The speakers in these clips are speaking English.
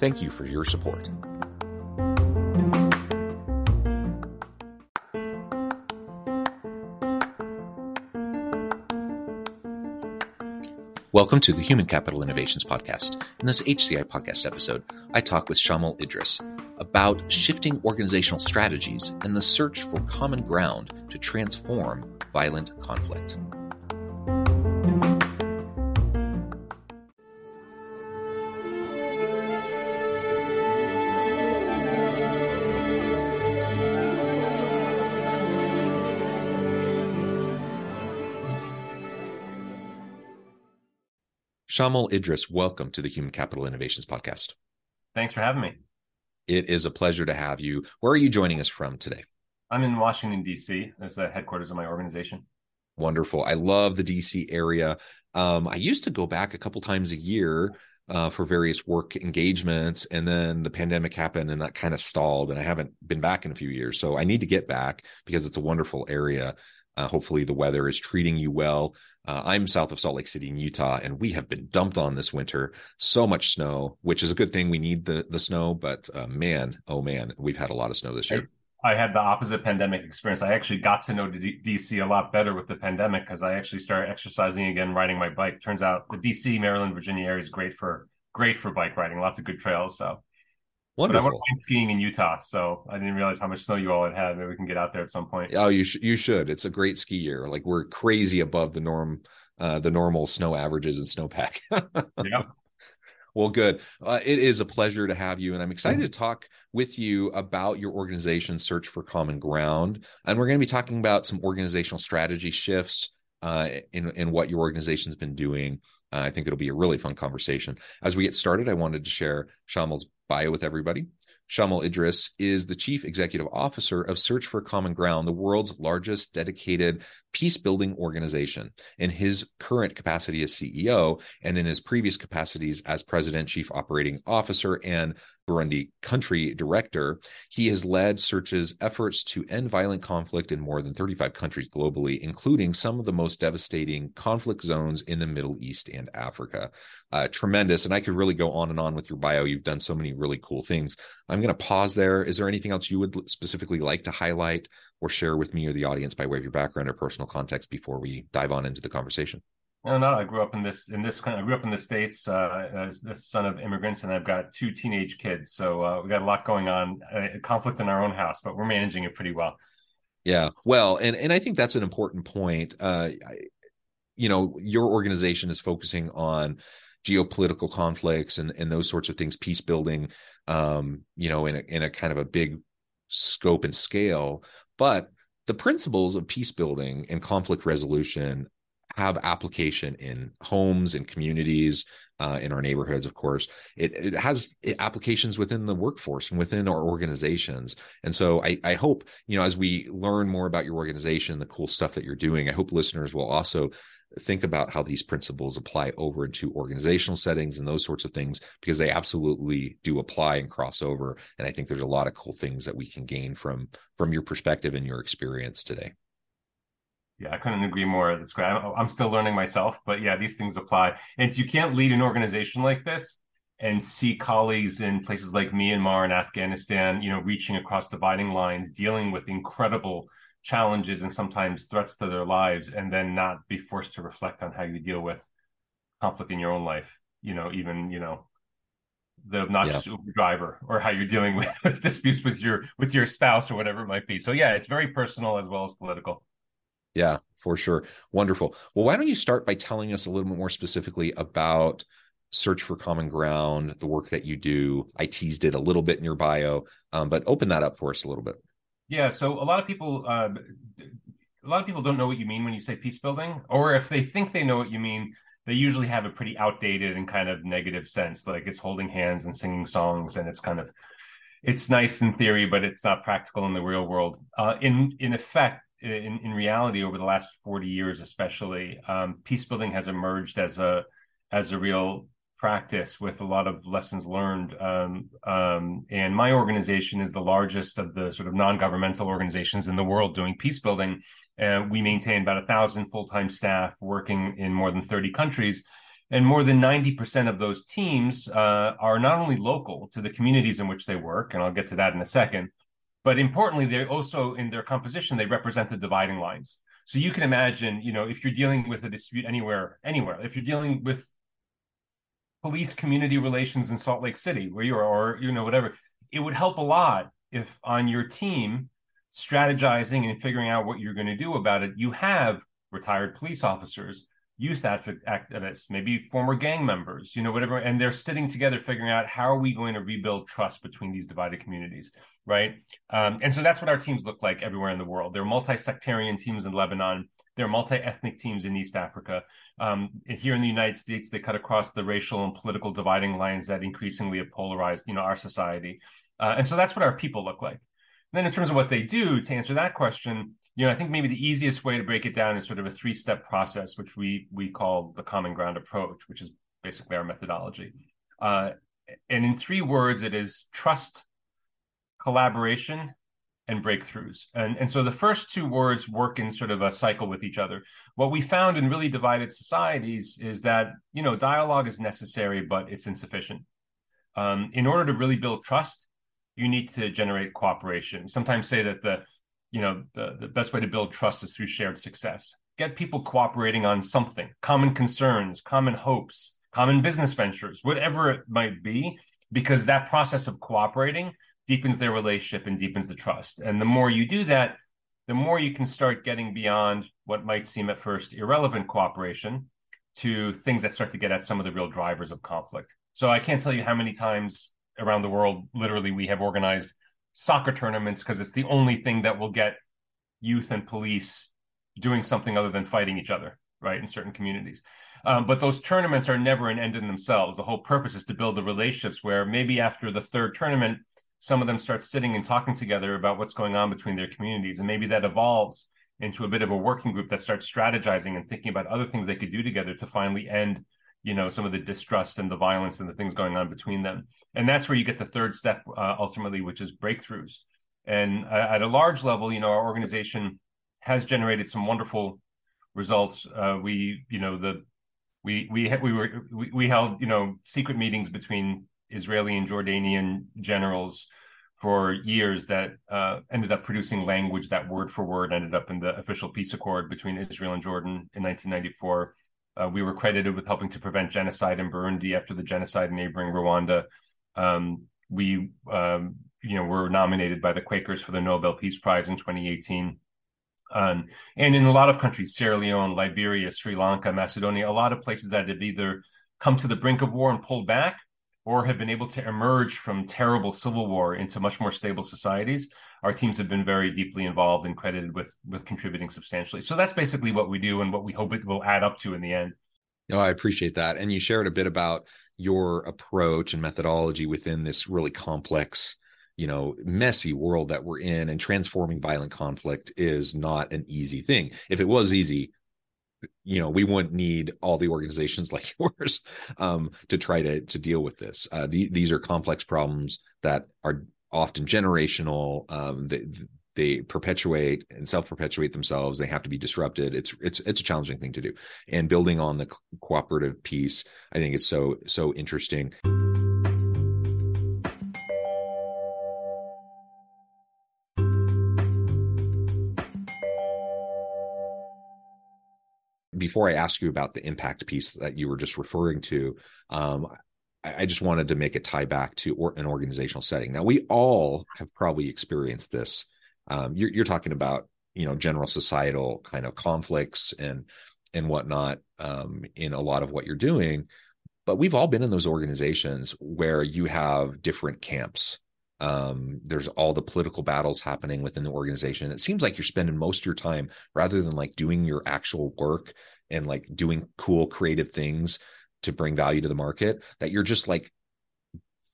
Thank you for your support. Welcome to the Human Capital Innovations Podcast. In this HCI Podcast episode, I talk with Shamil Idriss about shifting organizational strategies and the search for common ground to transform violent conflict. Shamil Idriss, welcome to the Human Capital Innovations Podcast. Thanks for having me. It is a pleasure to have you. Where are you joining us from today? I'm in Washington, D.C. That's the headquarters of my organization. Wonderful. I love the D.C. area. I used to go back a couple times a year for various work engagements, and then the pandemic happened and that kind of stalled, and I haven't been back in a few years. So I need to get back because it's a wonderful area. Hopefully the weather is treating you well. I'm south of Salt Lake City in Utah, and we have been dumped on this winter. So much snow, which is a good thing. We need the snow, but man, oh man, we've had a lot of snow this year. I had the opposite pandemic experience. I actually got to know D.C. a lot better with the pandemic because I actually started exercising again, riding my bike. Turns out the D.C., Maryland, Virginia area is great for bike riding. Lots of good trails. So wonderful. But I went skiing in Utah, so I didn't realize how much snow you all had had. Maybe we can get out there at some point. Oh, you should. It's a great ski year. Like, we're crazy above the norm, the normal snow averages and snowpack. Yeah. Well, good. It is a pleasure to have you, and I'm excited to talk with you about your organization, Search for Common Ground. And we're going to be talking about some organizational strategy shifts in what your organization's been doing. I think it'll be a really fun conversation. As we get started, I wanted to share Shamil's bio with everybody. Shamil Idriss is the Chief Executive Officer of Search for Common Ground, the world's largest dedicated peace-building organization. In his current capacity as CEO and in his previous capacities as President, Chief Operating Officer, and Burundi Country Director, he has led Search's efforts to end violent conflict in more than 35 countries globally, including some of the most devastating conflict zones in the Middle East and Africa. Tremendous. And I could really go on and on with your bio. You've done so many really cool things. I'm going to pause there. Is there anything else you would specifically like to highlight or share with me or the audience by way of your background or personal context before we dive on into the conversation? No. I grew up in the States as the son of immigrants, and I've got two teenage kids. So we got a lot going on, conflict in our own house, but we're managing it pretty well. Yeah, well, and I think that's an important point. Your organization is focusing on geopolitical conflicts and those sorts of things, peace building, in a kind of a big scope and scale. But the principles of peace building and conflict resolution have application in homes and communities, in our neighborhoods, of course. It has applications within the workforce and within our organizations. And so I hope, as we learn more about your organization, the cool stuff that you're doing, I hope listeners will also think about how these principles apply over into organizational settings and those sorts of things, because they absolutely do apply and cross over. And I think there's a lot of cool things that we can gain from your perspective and your experience today. Yeah, I couldn't agree more. That's great. I'm still learning myself, but yeah, these things apply. And you can't lead an organization like this and see colleagues in places like Myanmar and Afghanistan, reaching across dividing lines, dealing with incredible challenges and sometimes threats to their lives, and then not be forced to reflect on how you deal with conflict in your own life. the obnoxious Uber driver, or how you're dealing with disputes with your spouse or whatever it might be. So it's very personal as well as political. Yeah, for sure. Wonderful. Well, why don't you start by telling us a little bit more specifically about Search for Common Ground, the work that you do. I teased it a little bit in your bio, but open that up for us a little bit. Yeah. So a lot of people don't know what you mean when you say peace building, or if they think they know what you mean, they usually have a pretty outdated and kind of negative sense. Like it's holding hands and singing songs, and it's nice in theory, but it's not practical in the real world. In reality, over the last 40 years, especially, peace building has emerged as a real practice with a lot of lessons learned. And my organization is the largest of the sort of non-governmental organizations in the world doing peace building. We maintain about 1,000 full-time staff working in more than 30 countries. And more than 90% of those teams are not only local to the communities in which they work, and I'll get to that in a second, but importantly, they also, in their composition, they represent the dividing lines. So you can imagine, if you're dealing with a dispute anywhere, if you're dealing with police community relations in Salt Lake City, where you are, or, whatever, it would help a lot if on your team, strategizing and figuring out what you're going to do about it, you have retired police officers, youth activists, maybe former gang members, whatever, and they're sitting together figuring out how are we going to rebuild trust between these divided communities, right? And so that's what our teams look like everywhere in the world. There are multi-sectarian teams in Lebanon. There are multi-ethnic teams in East Africa. Here in the United States, they cut across the racial and political dividing lines that increasingly have polarized, our society. And so that's what our people look like. And then in terms of what they do, to answer that question, I think maybe the easiest way to break it down is sort of a three-step process, which we call the Common Ground approach, which is basically our methodology. And in three words, it is trust, collaboration, and breakthroughs. And so the first two words work in sort of a cycle with each other. What we found in really divided societies is that, dialogue is necessary, but it's insufficient. In order to really build trust, you need to generate cooperation. Sometimes say that the best way to build trust is through shared success. Get people cooperating on something, common concerns, common hopes, common business ventures, whatever it might be, because that process of cooperating deepens their relationship and deepens the trust. And the more you do that, the more you can start getting beyond what might seem at first irrelevant cooperation to things that start to get at some of the real drivers of conflict. So I can't tell you how many times around the world, literally, we have organized soccer tournaments because it's the only thing that will get youth and police doing something other than fighting each other, right, in certain communities. But those tournaments are never an end in themselves. The whole purpose is to build the relationships where maybe after the third tournament, some of them start sitting and talking together about what's going on between their communities. And maybe that evolves into a bit of a working group that starts strategizing and thinking about other things they could do together to finally end some of the distrust and the violence and the things going on between them. And that's where you get the third step, ultimately, which is breakthroughs. And at a large level, our organization has generated some wonderful results. We held, secret meetings between Israeli and Jordanian generals for years that ended up producing language that word for word ended up in the official peace accord between Israel and Jordan in 1994. We were credited with helping to prevent genocide in Burundi after the genocide in neighboring Rwanda. We were nominated by the Quakers for the Nobel Peace Prize in 2018. And in a lot of countries, Sierra Leone, Liberia, Sri Lanka, Macedonia, a lot of places that have either come to the brink of war and pulled back or have been able to emerge from terrible civil war into much more stable societies, our teams have been very deeply involved and credited with contributing substantially. So that's basically what we do and what we hope it will add up to in the end. No, I appreciate that. And you shared a bit about your approach and methodology within this really complex, messy world that we're in, and transforming violent conflict is not an easy thing. If it was easy, we wouldn't need all the organizations like yours to try to deal with this. These are complex problems that are often generational. They perpetuate and self-perpetuate themselves. They have to be disrupted. It's a challenging thing to do. And building on the cooperative piece, I think it's so interesting. Before I ask you about the impact piece that you were just referring to, I just wanted to make it tie back to an organizational setting. Now, we all have probably experienced this. You're talking about, you know, general societal kind of conflicts and whatnot in a lot of what you're doing. But we've all been in those organizations where you have different camps. There's all the political battles happening within the organization. It seems like you're spending most of your time, rather than like doing your actual work and like doing cool creative things to bring value to the market, that you're just like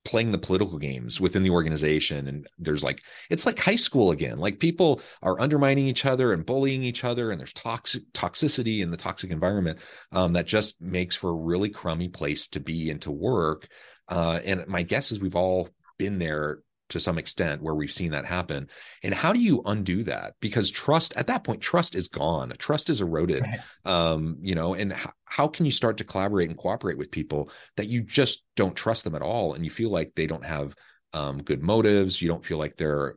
playing the political games within the organization. And there's like, it's like high school again, like people are undermining each other and bullying each other. And there's toxicity in the toxic environment that just makes for a really crummy place to be and to work. And my guess is we've all been there to some extent where we've seen that happen. And how do you undo that? Because trust at that point, trust is gone. Trust is eroded, right. You know, and how can you start to collaborate and cooperate with people that you just don't trust them at all? And you feel like they don't have good motives. You don't feel like they're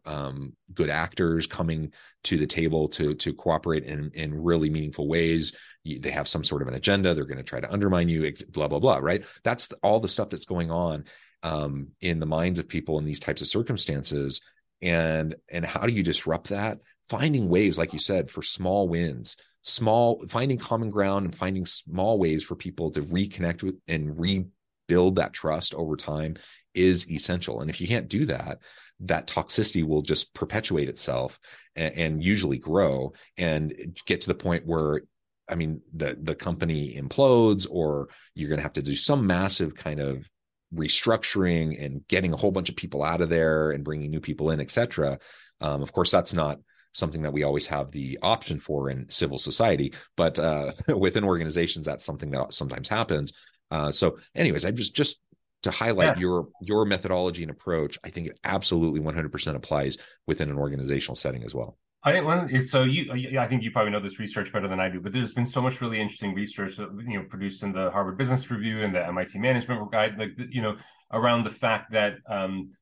good actors coming to the table to cooperate in really meaningful ways. They have some sort of an agenda. They're going to try to undermine you, blah, blah, blah, right? That's all the stuff that's going on in the minds of people in these types of circumstances. And how do you disrupt that? Finding ways, like you said, for small wins, finding common ground and finding small ways for people to reconnect with and rebuild that trust over time is essential. And if you can't do that, that toxicity will just perpetuate itself and usually grow and get to the point where, I mean, the company implodes, or you're going to have to do some massive kind of restructuring and getting a whole bunch of people out of there and bringing new people in, et cetera. Of course, that's not something that we always have the option for in civil society, but within organizations, that's something that sometimes happens. So anyways, I just to highlight your methodology and approach, I think it absolutely 100% applies within an organizational setting as well. I think I think you probably know this research better than I do, but there's been so much really interesting research, you know, produced in the Harvard Business Review and the MIT Management Guide, like, you know, around the fact that,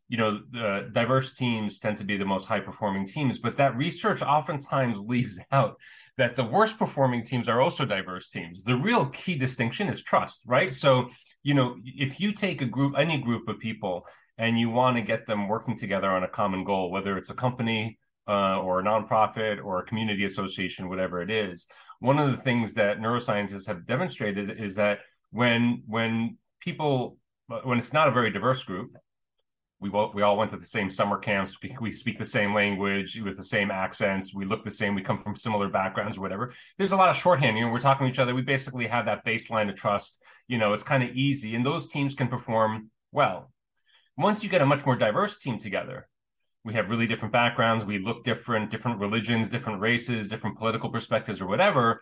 you know, the diverse teams tend to be the most high performing teams, but that research oftentimes leaves out that the worst performing teams are also diverse teams. The real key distinction is trust, right? So, you know, if you take a group, any group of people, and you want to get them working together on a common goal, whether it's a company, or a nonprofit or a community association, whatever it is. One of the things that neuroscientists have demonstrated is that when it's not a very diverse group, we all went to the same summer camps, we speak the same language with the same accents, we look the same, we come from similar backgrounds or whatever. There's a lot of shorthand, you know, we're talking to each other. We basically have that baseline of trust. You know, it's kind of easy, and those teams can perform well. Once you get a much more diverse team together, we have really different backgrounds, we look different, different religions, different races, different political perspectives or whatever,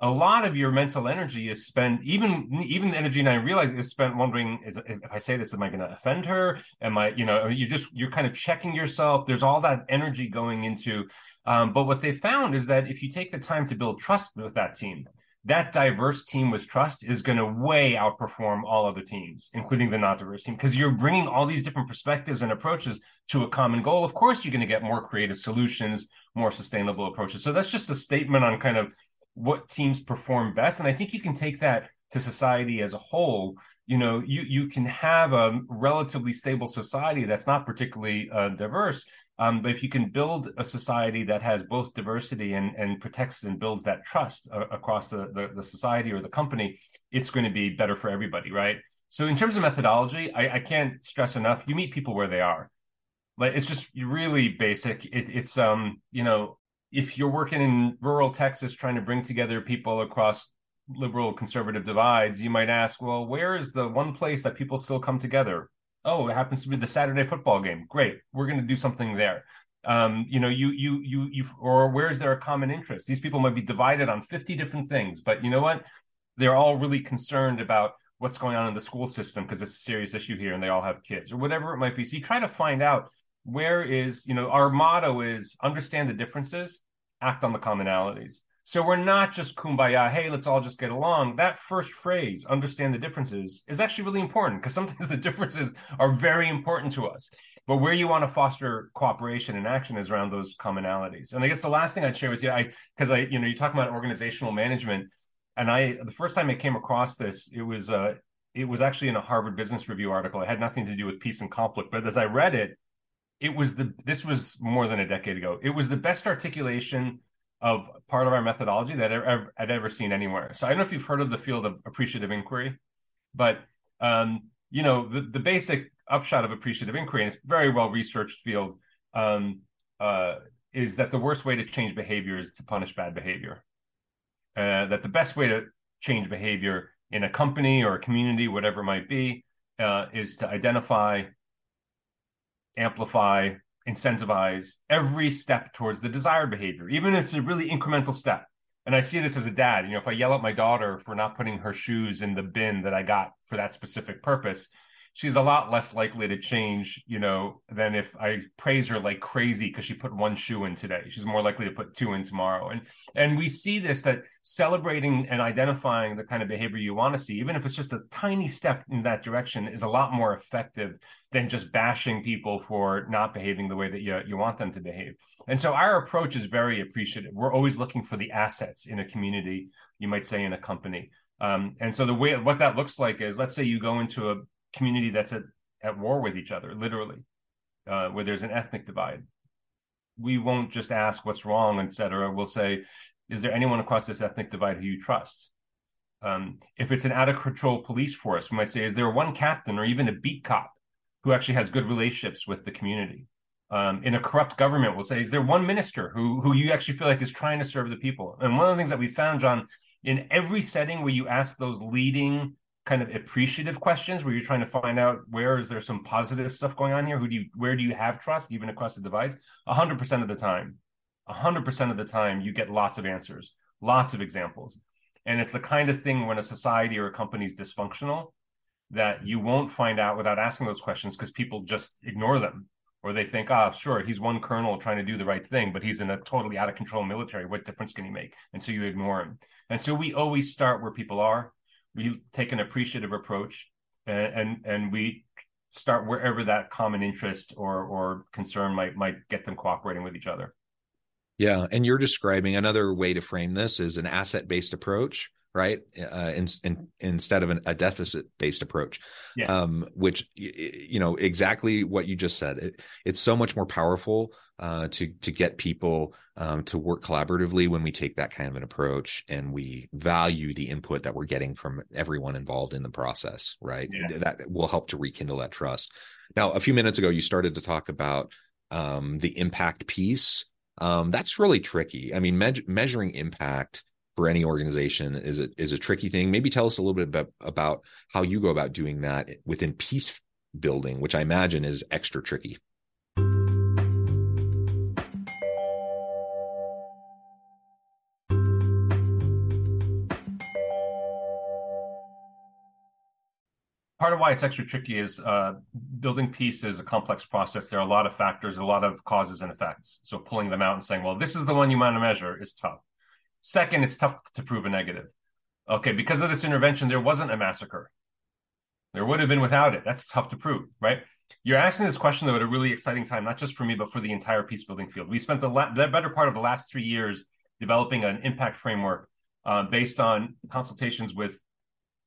a lot of your mental energy is spent, even the energy, and I realize is spent wondering, if I say this, am I going to offend her? Am I, you know, you're kind of checking yourself. There's all that energy going into, but what they found is that if you take the time to build trust with that team, that diverse team with trust is going to way outperform all other teams, including the not diverse team, because you're bringing all these different perspectives and approaches to a common goal. Of course, you're going to get more creative solutions, more sustainable approaches. So that's just a statement on kind of what teams perform best. And I think you can take that to society as a whole. You know, you can have a relatively stable society that's not particularly diverse. But if you can build a society that has both diversity and protects and builds that trust across the society or the company, it's going to be better for everybody, right? So in terms of methodology, I can't stress enough, you meet people where they are. Like, it's just really basic. It's you know, if you're working in rural Texas trying to bring together people across liberal conservative divides, you might ask, well, where is the one place that people still come together? Oh, it happens to be the Saturday football game. Great, we're going to do something there. You know, you, or where is there a common interest? These people might be divided on 50 different things, but you know what? They're all really concerned about what's going on in the school system because it's a serious issue here, and they all have kids or whatever it might be. So you try to find out where is, you know, our motto is understand the differences, act on the commonalities. So we're not just kumbaya, hey, let's all just get along. That first phrase, understand the differences, is actually really important because sometimes the differences are very important to us. But where you want to foster cooperation and action is around those commonalities. And I guess the last thing I'd share with you, because you know, you talk about organizational management, and the first time I came across this, it was It was actually in a Harvard Business Review article. It had nothing to do with peace and conflict, but as I read it, this was more than a decade ago. It was the best articulation of part of our methodology that I'd ever seen anywhere. So I don't know if you've heard of the field of appreciative inquiry, but the basic upshot of appreciative inquiry, and it's a very well-researched field, is that the worst way to change behavior is to punish bad behavior. That the best way to change behavior in a company or a community, whatever it might be, is to identify, amplify, incentivize every step towards the desired behavior, even if it's a really incremental step. And I see this as a dad. If I yell at my daughter for not putting her shoes in the bin that I got for that specific purpose, she's a lot less likely to change, than if I praise her like crazy because she put one shoe in today. She's more likely to put two in tomorrow. And we see this, that celebrating and identifying the kind of behavior you want to see, even if it's just a tiny step in that direction, is a lot more effective than just bashing people for not behaving the way that you want them to behave. And so our approach is very appreciative. We're always looking for the assets in a community, you might say in a company. And so the way what that looks like is, let's say you go into a community that's at war with each other, literally, where there's an ethnic divide. We won't just ask what's wrong, et cetera. We'll say, is there anyone across this ethnic divide who you trust? If it's an out-of-control police force, we might say, is there one captain or even a beat cop who actually has good relationships with the community? In a corrupt government, we'll say, is there one minister who you actually feel like is trying to serve the people? And one of the things that we found, John, in every setting where you ask those leading kind of appreciative questions, where you're trying to find out where is there some positive stuff going on here, where do you have trust, even across the divides, 100% of the time, 100% of the time, you get lots of answers, lots of examples. And it's the kind of thing when a society or a company is dysfunctional that you won't find out without asking those questions, because people just ignore them, or they think, sure, he's one colonel trying to do the right thing, but he's in a totally out of control military. What difference can he make? And so you ignore him. And so we always start where people are. We take an appreciative approach, and we start wherever that common interest or concern might get them cooperating with each other. Yeah, and you're describing another way to frame this is an asset-based approach, right? Instead of a deficit-based approach, yeah. Which exactly what you just said. It's so much more powerful to get people to work collaboratively when we take that kind of an approach and we value the input that we're getting from everyone involved in the process, right? Yeah. That will help to rekindle that trust. Now, a few minutes ago, you started to talk about the impact piece. That's really tricky. I mean, measuring impact for any organization is a tricky thing. Maybe tell us a little bit about how you go about doing that within peace building, which I imagine is extra tricky. Part of why it's extra tricky is building peace is a complex process. There are a lot of factors, a lot of causes and effects. So pulling them out and saying, well, this is the one you want to measure is tough. Second, it's tough to prove a negative. Okay, because of this intervention, there wasn't a massacre. There would have been without it. That's tough to prove, right? You're asking this question, though, at a really exciting time, not just for me, but for the entire peace building field. We spent the better part of the last 3 years developing an impact framework based on consultations with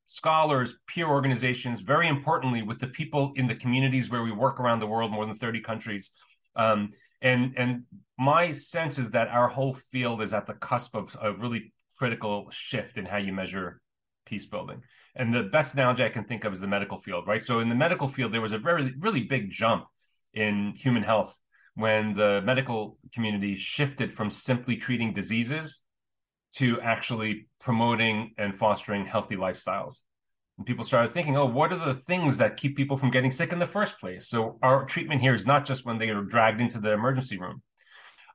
scholars, peer organizations, very importantly, with the people in the communities where we work around the world, more than 30 countries. And my sense is that our whole field is at the cusp of a really critical shift in how you measure peace building. And the best analogy I can think of is the medical field, right? So in the medical field, there was a very, really big jump in human health when the medical community shifted from simply treating diseases to actually promoting and fostering healthy lifestyles. And people started thinking, what are the things that keep people from getting sick in the first place? So our treatment here is not just when they are dragged into the emergency room.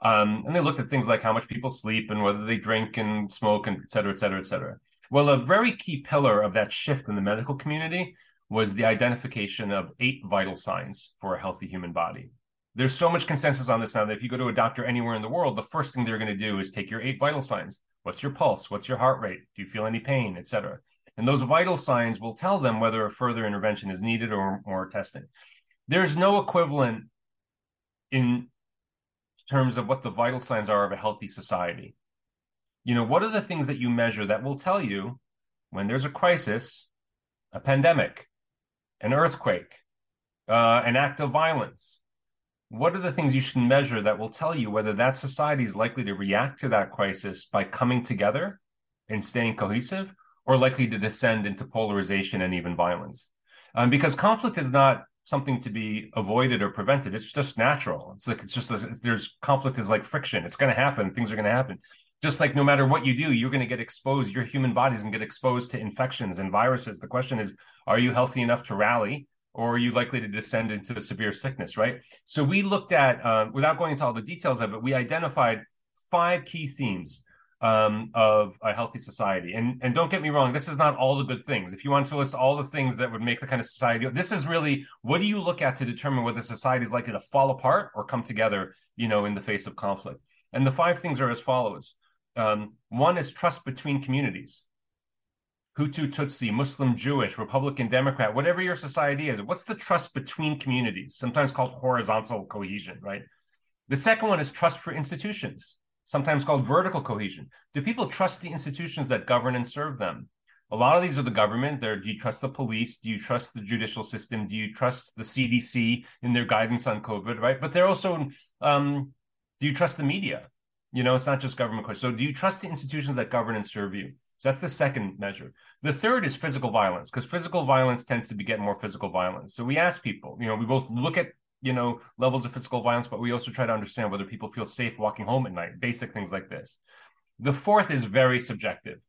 And they looked at things like how much people sleep and whether they drink and smoke and et cetera, et cetera, et cetera. Well, a very key pillar of that shift in the medical community was the identification of 8 vital signs for a healthy human body. There's so much consensus on this now that if you go to a doctor anywhere in the world, the first thing they're going to do is take your 8 vital signs. What's your pulse? What's your heart rate? Do you feel any pain, et cetera? And those vital signs will tell them whether a further intervention is needed or more testing. There's no equivalent in terms of what the vital signs are of a healthy society. What are the things that you measure that will tell you when there's a crisis, a pandemic, an earthquake, an act of violence? What are the things you should measure that will tell you whether that society is likely to react to that crisis by coming together and staying cohesive, or likely to descend into polarization and even violence? Because conflict is not something to be avoided or prevented. It's just natural. There's conflict is like friction. It's going to happen. Things are going to happen. Just like no matter what you do, you're going to get exposed. Your human bodies can get exposed to infections and viruses. The question is, are you healthy enough to rally, or are you likely to descend into severe sickness, right? So we looked at, without going into all the details of it, we identified 5 key themes of a healthy society. And don't get me wrong, this is not all the good things. If you want to list all the things that would make the kind of society, this is really, what do you look at to determine whether society is likely to fall apart or come together, in the face of conflict? And the 5 things are as follows. One is trust between communities. Hutu, Tutsi, Muslim, Jewish, Republican, Democrat, whatever your society is, what's the trust between communities, sometimes called horizontal cohesion, right? The second one is trust for institutions, sometimes called vertical cohesion. Do people trust the institutions that govern and serve them? A lot of these are the government. Do you trust the police? Do you trust the judicial system? Do you trust the CDC in their guidance on COVID, right? But they're also, do you trust the media? It's not just government. So do you trust the institutions that govern and serve you? So that's the second measure. The third is physical violence, because physical violence tends to beget more physical violence. So we ask people, we both look at, levels of physical violence, but we also try to understand whether people feel safe walking home at night, basic things like this. The fourth is very subjective.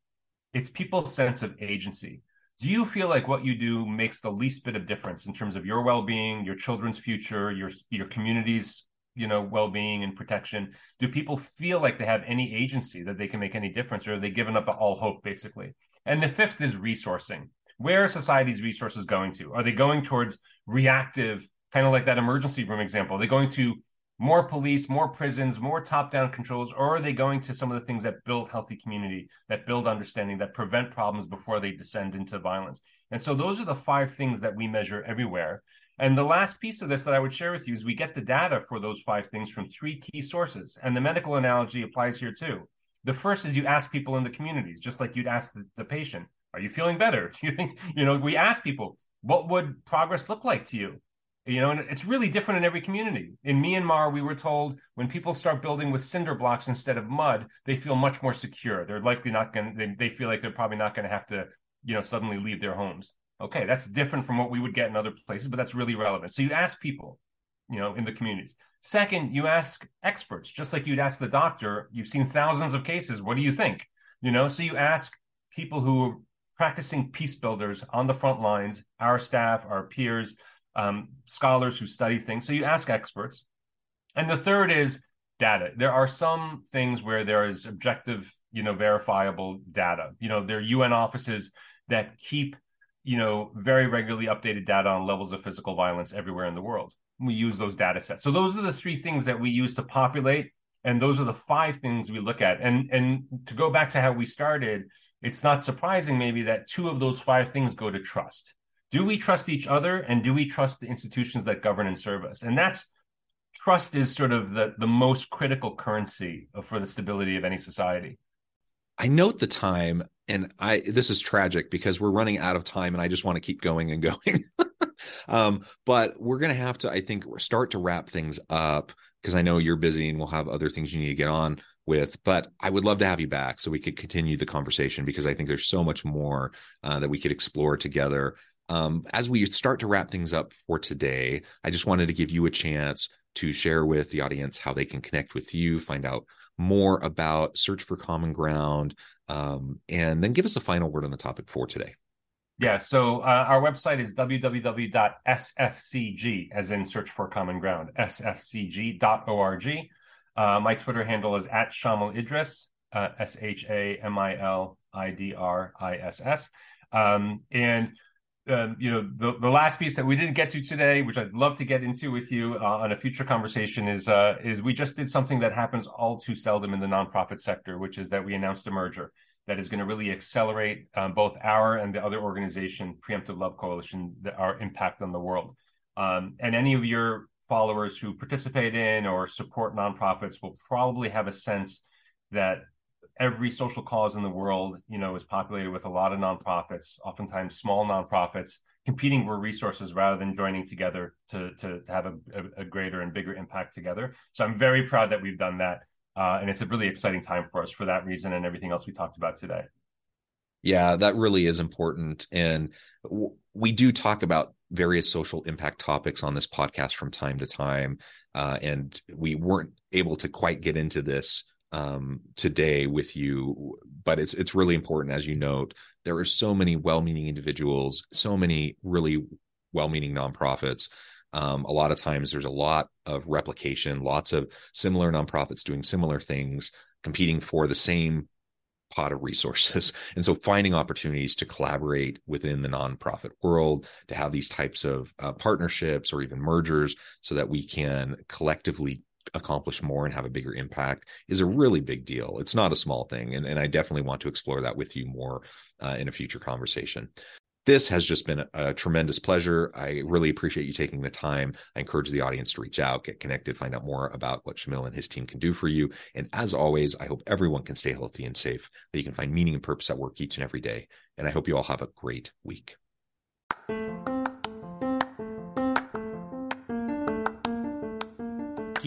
It's people's sense of agency. Do you feel like what you do makes the least bit of difference in terms of your well-being, your children's future, your community's well-being and protection? Do people feel like they have any agency, that they can make any difference, or are they given up all hope, basically? And the fifth is resourcing. Where are society's resources going to? Are they going towards reactive, kind of like that emergency room example? Are they going to more police, more prisons, more top-down controls, or are they going to some of the things that build healthy community, that build understanding, that prevent problems before they descend into violence? And so those are the 5 things that we measure everywhere. And the last piece of this that I would share with you is we get the data for those 5 things from 3 key sources. And the medical analogy applies here too. The first is you ask people in the communities, just like you'd ask the patient, are you feeling better? Do you think, we ask people, what would progress look like to you? And it's really different in every community. In Myanmar, we were told when people start building with cinder blocks instead of mud, they feel much more secure. They're likely not going to, they feel like they're probably not going to have to, suddenly leave their homes. Okay, that's different from what we would get in other places, but that's really relevant. So you ask people, in the communities. Second, you ask experts, just like you'd ask the doctor. You've seen thousands of cases. What do you think? So you ask people who are practicing peace builders on the front lines, our staff, our peers, scholars who study things. So you ask experts. And the third is data. There are some things where there is objective, verifiable data. There are UN offices that keep very regularly updated data on levels of physical violence everywhere in the world. We use those data sets. So those are the 3 things that we use to populate, and those are the 5 things we look at. And to go back to how we started, it's not surprising maybe that 2 of those 5 things go to trust. Do we trust each other, and do we trust the institutions that govern and serve us? And that's, trust is sort of the most critical currency for the stability of any society. I note the time, and this is tragic because we're running out of time, and I just want to keep going and going. But we're going to have to, I think, start to wrap things up because I know you're busy and we'll have other things you need to get on with. But I would love to have you back so we could continue the conversation because I think there's so much more that we could explore together. As we start to wrap things up for today, I just wanted to give you a chance to share with the audience how they can connect with you, find out more about Search for Common Ground, and then give us a final word on the topic for today. Yeah, so our website is www.sfcg, as in Search for Common Ground, sfcg.org. My Twitter handle is @Shamil Idriss, SHAMILIDRISS. The last piece that we didn't get to today, which I'd love to get into with you on a future conversation, is we just did something that happens all too seldom in the nonprofit sector, which is that we announced a merger that is going to really accelerate both our and the other organization, Preemptive Love Coalition, our impact on the world. And any of your followers who participate in or support nonprofits will probably have a sense that every social cause in the world, you know, is populated with a lot of nonprofits, oftentimes small nonprofits, competing for resources rather than joining together to have a greater and bigger impact together. So I'm very proud that we've done that. And it's a really exciting time for us for that reason and everything else we talked about today. Yeah, that really is important. And we do talk about various social impact topics on this podcast from time to time. And we weren't able to quite get into this today with you, but it's really important. As you note, there are so many well-meaning individuals, so many really well-meaning nonprofits. A lot of times there's a lot of replication, lots of similar nonprofits doing similar things, competing for the same pot of resources. And so finding opportunities to collaborate within the nonprofit world, to have these types of partnerships or even mergers so that we can collectively accomplish more and have a bigger impact is a really big deal. It's not a small thing. And I definitely want to explore that with you more in a future conversation. This has just been a tremendous pleasure. I really appreciate you taking the time. I encourage the audience to reach out, get connected, find out more about what Shamil and his team can do for you. And as always, I hope everyone can stay healthy and safe, that you can find meaning and purpose at work each and every day. And I hope you all have a great week. Do